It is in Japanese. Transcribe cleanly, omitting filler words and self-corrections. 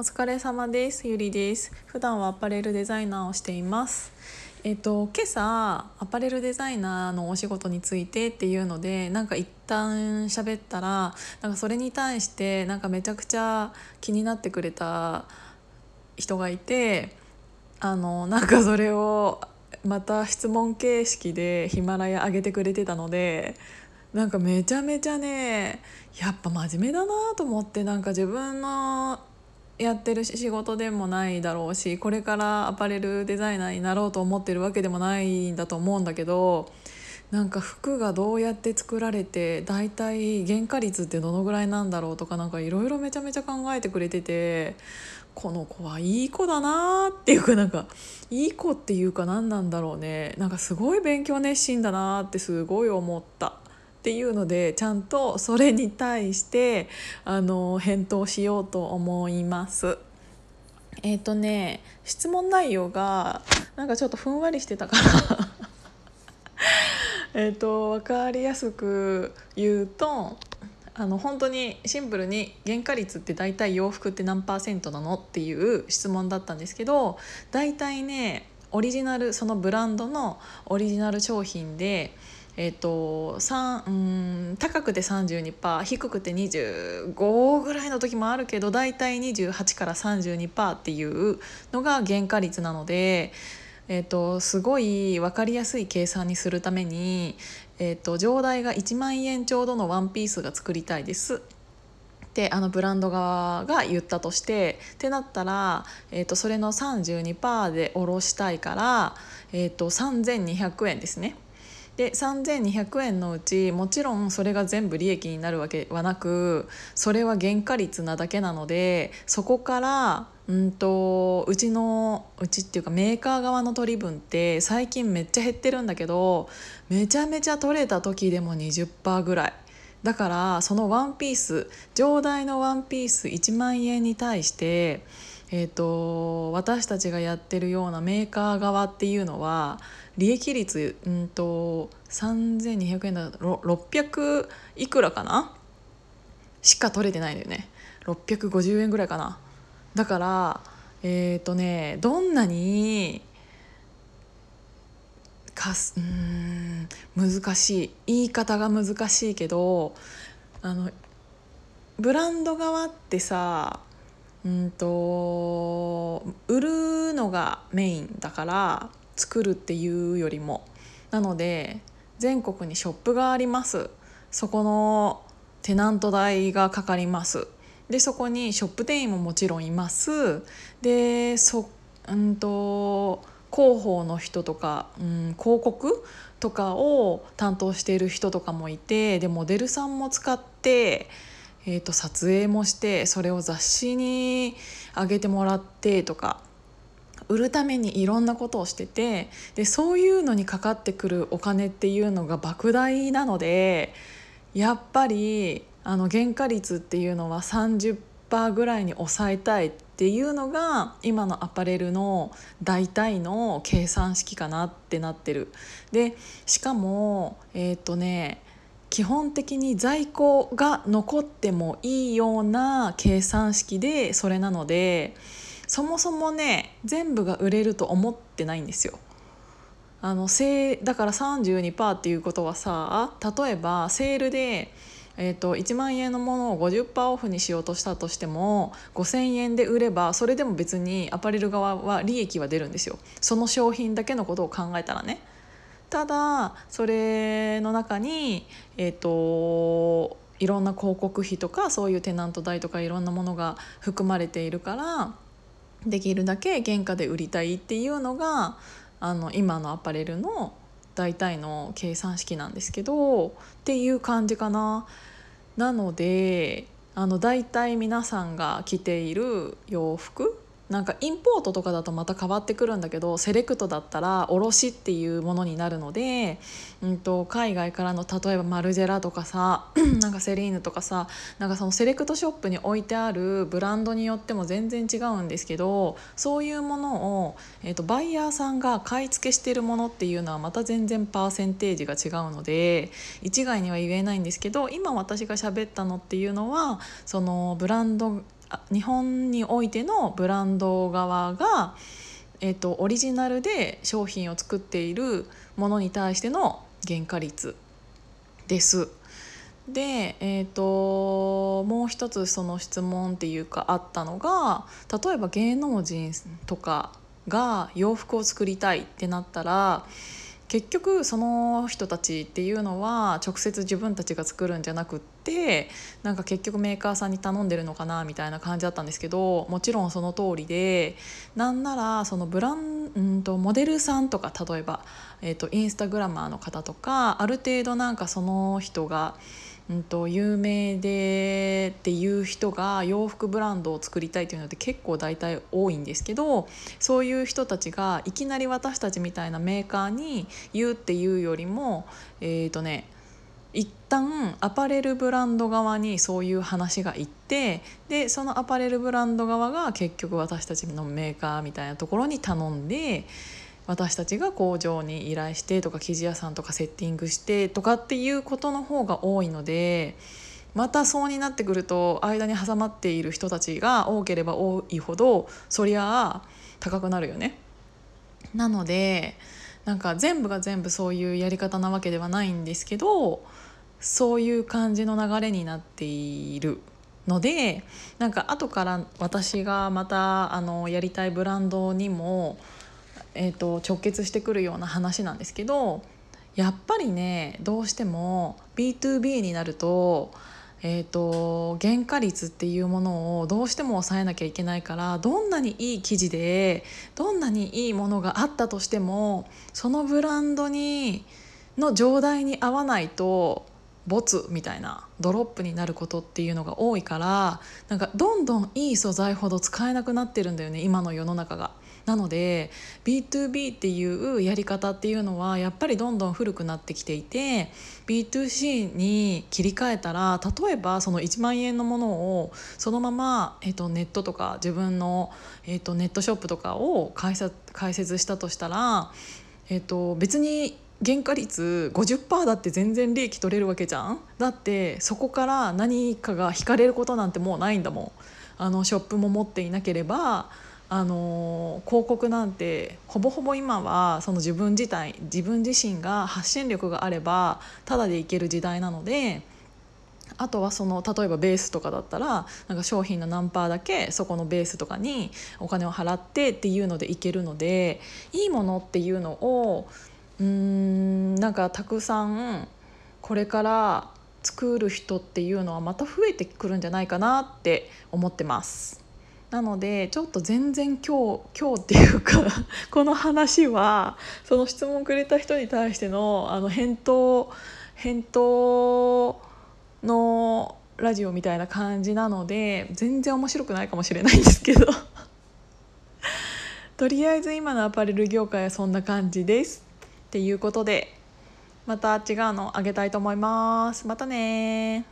お疲れ様です。ゆりです。普段はアパレルデザイナーをしています。今朝アパレルデザイナーのお仕事についてっていうので一旦喋ったらそれに対してめちゃくちゃ気になってくれた人がいて、それをまた質問形式でヒマラヤ上げてくれてたのでめちゃめちゃねやっぱ真面目だなと思って、自分のやってる仕事でもないだろうし、これからアパレルデザイナーになろうと思ってるわけでもないんだと思うんだけど、服がどうやって作られて大体原価率ってどのぐらいなんだろうとかいろいろめちゃめちゃ考えてくれてて、この子はいい子だなっていうかいい子っていうか何なんだろうね、すごい勉強熱心だなってすごい思ったっていうので、ちゃんとそれに対して返答しようと思います。質問内容がちょっとふんわりしてたから分かりやすく言うと、本当にシンプルに原価率って大体洋服って何%なのっていう質問だったんですけど、大体ねオリジナルそのブランドのオリジナル商品で高くて 32%、 低くて25ぐらいの時もあるけど、だいたい28から 32% っていうのが原価率なので、すごい分かりやすい計算にするために、上代が1万円ちょうどのワンピースが作りたいですでブランド側が言ったとしてってなったら、それの 32% で下ろしたいから、3200円ですね。で3200円のうちもちろんそれが全部利益になるわけはなく、それは原価率なだけなので、そこからうちっていうかメーカー側の取り分って最近めっちゃ減ってるんだけど、めちゃめちゃ取れた時でも 20% ぐらいだから、そのワンピース上代のワンピース1万円に対して、私たちがやってるようなメーカー側っていうのは利益率3200円だと600いくらかなしか取れてないんだよね。650円ぐらいかな。だからどんなに難しい言い方が難しいけど、ブランド側ってさ売るのがメインだから作るっていうよりも、なので全国にショップがあります。そこのテナント代がかかります。でそこにショップ店員ももちろんいます。で広報の人とか、広告とかを担当している人とかもいて、でモデルさんも使って、撮影もして、それを雑誌に上げてもらってとか、売るためにいろんなことをしてて、でそういうのにかかってくるお金っていうのが莫大なので、やっぱり原価率っていうのは 30% ぐらいに抑えたいっていうのが今のアパレルの大体の計算式かなってなってる。でしかも基本的に在庫が残ってもいいような計算式でそれなので、そもそもね全部が売れると思ってないんですよ。だから 32% っていうことはさ、例えばセールで、1万円のものを 50% オフにしようとしたとしても 5,000 円で売れば、それでも別にアパレル側は利益は出るんですよ。その商品だけのことを考えたらね。ただそれの中にいろんな広告費とかそういうテナント代とかいろんなものが含まれているから、できるだけ原価で売りたいっていうのが今のアパレルの大体の計算式なんですけどっていう感じかな。なので大体皆さんが着ている洋服インポートとかだとまた変わってくるんだけど、セレクトだったら卸っていうものになるので、海外からの例えばマルジェラとかさセリーヌとかさそのセレクトショップに置いてあるブランドによっても全然違うんですけど、そういうものを、バイヤーさんが買い付けしているものっていうのはまた全然パーセンテージが違うので一概には言えないんですけど、今私が喋ったのっていうのはそのブランド日本においてのブランド側が、オリジナルで商品を作っているものに対しての原価率です。で、もう一つその質問っていうかあったのが、例えば芸能人とかが洋服を作りたいってなったら、結局その人たちっていうのは直接自分たちが作るんじゃなくって、なんか結局メーカーさんに頼んでるのかなみたいな感じだったんですけど、もちろんその通りで、なんならそのモデルさんとか、例えば、インスタグラマーの方とか、ある程度なんかその人が有名でっていう人が洋服ブランドを作りたいというので結構大体多いんですけど、そういう人たちがいきなり私たちみたいなメーカーに言うっていうよりも、一旦アパレルブランド側にそういう話がいって、でそのアパレルブランド側が結局私たちのメーカーみたいなところに頼んで、私たちが工場に依頼してとか生地屋さんとかセッティングしてとかっていうことの方が多いので、またそうになってくると間に挟まっている人たちが多ければ多いほどそりゃあ高くなるよね。なのでなんか全部が全部そういうやり方なわけではないんですけど、そういう感じの流れになっているので、なんか後から私がまたやりたいブランドにも直結してくるような話なんですけど、やっぱりね、どうしても B2B になると、原価率っていうものをどうしても抑えなきゃいけないから、どんなにいい生地でどんなにいいものがあったとしても、そのブランドの状態に合わないとボツみたいなドロップになることっていうのが多いから、なんかどんどんいい素材ほど使えなくなってるんだよね、今の世の中が。なので B2B っていうやり方っていうのはやっぱりどんどん古くなってきていて、 B2C に切り替えたら、例えばその1万円のものをそのまま、ネットとか自分の、ネットショップとかを開設したとしたら、別に原価率 50% だって全然利益取れるわけじゃん。だってそこから何かが引かれることなんてもうないんだもん。ショップも持っていなければ、広告なんてほぼほぼ今はその自分自身が発信力があればただでいける時代なので、あとはその例えばベースとかだったら、なんか商品の何パーだけそこのベースとかにお金を払ってっていうのでいけるので、いいものっていうのをなんかたくさんこれから作る人っていうのはまた増えてくるんじゃないかなって思ってます。なのでちょっと全然今日っていうかこの話はその質問くれた人に対しての返答のラジオみたいな感じなので、全然面白くないかもしれないんですけどとりあえず今のアパレル業界はそんな感じですっていうことで、また違うのあげたいと思います。またね。